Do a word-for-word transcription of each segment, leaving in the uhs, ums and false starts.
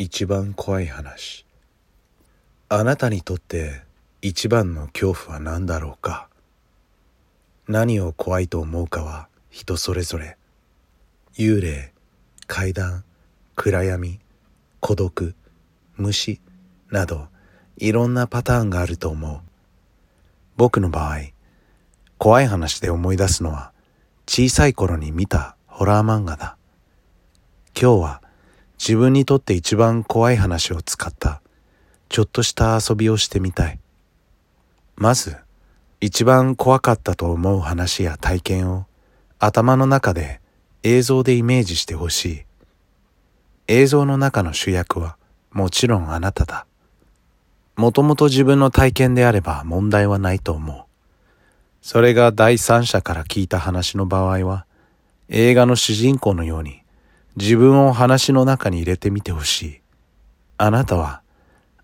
一番怖い話。あなたにとって一番の恐怖は何だろうか。何を怖いと思うかは人それぞれ。幽霊、怪談、暗闇、孤独、虫などいろんなパターンがあると思う。僕の場合、怖い話で思い出すのは小さい頃に見たホラー漫画だ。今日は自分にとって一番怖い話を使ったちょっとした遊びをしてみたい。まず一番怖かったと思う話や体験を頭の中で映像でイメージしてほしい。映像の中の主役はもちろんあなただ。もともと自分の体験であれば問題はないと思う。それが第三者から聞いた話の場合は映画の主人公のように自分を話の中に入れてみてほしい。あなたは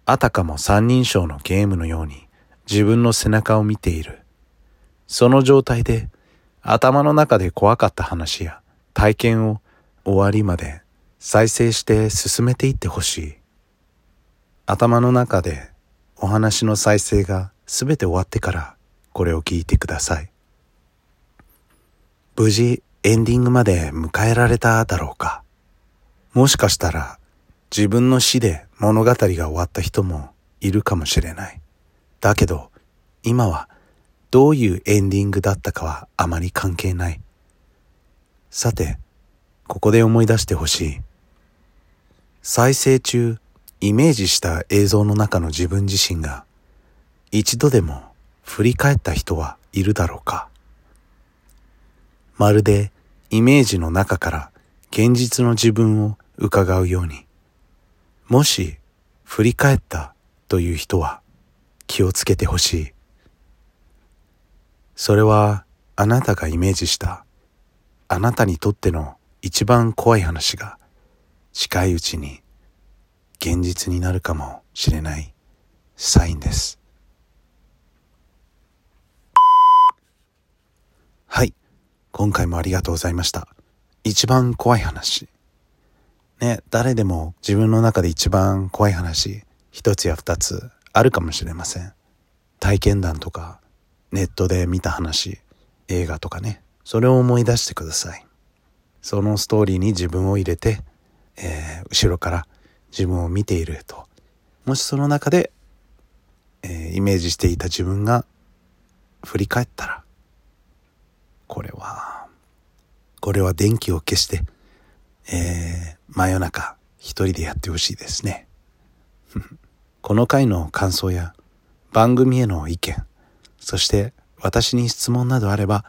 あたかも三人称のゲームのように自分の背中を見ている。その状態で頭の中で怖かった話や体験を終わりまで再生して進めていってほしい。頭の中でお話の再生がすべて終わってからこれを聞いてください。無事エンディングまで迎えられただろうか。もしかしたら自分の死で物語が終わった人もいるかもしれない。だけど今はどういうエンディングだったかはあまり関係ない。さて、ここで思い出してほしい。再生中、イメージした映像の中の自分自身が一度でも振り返った人はいるだろうか。まるでイメージの中から現実の自分を伺うように。もし振り返ったという人は気をつけてほしい。それはあなたがイメージしたあなたにとっての一番怖い話が近いうちに現実になるかもしれないサインです。はい、今回もありがとうございました。一番怖い話。ね、誰でも自分の中で一番怖い話、一つや二つあるかもしれません。体験談とか、ネットで見た話、映画とかね、それを思い出してください。そのストーリーに自分を入れて、えー、後ろから自分を見ていると。もしその中で、えー、イメージしていた自分が振り返ったら、これは、これは電気を消して、えー、真夜中一人でやってほしいですね。この回の感想や番組への意見、そして私に質問などあれば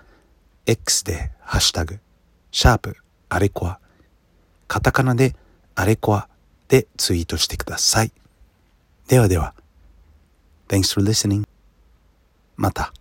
X でハッシュタグシャープアレコア、カタカナでアレコアでツイートしてください。ではでは Thanks for listening。 また。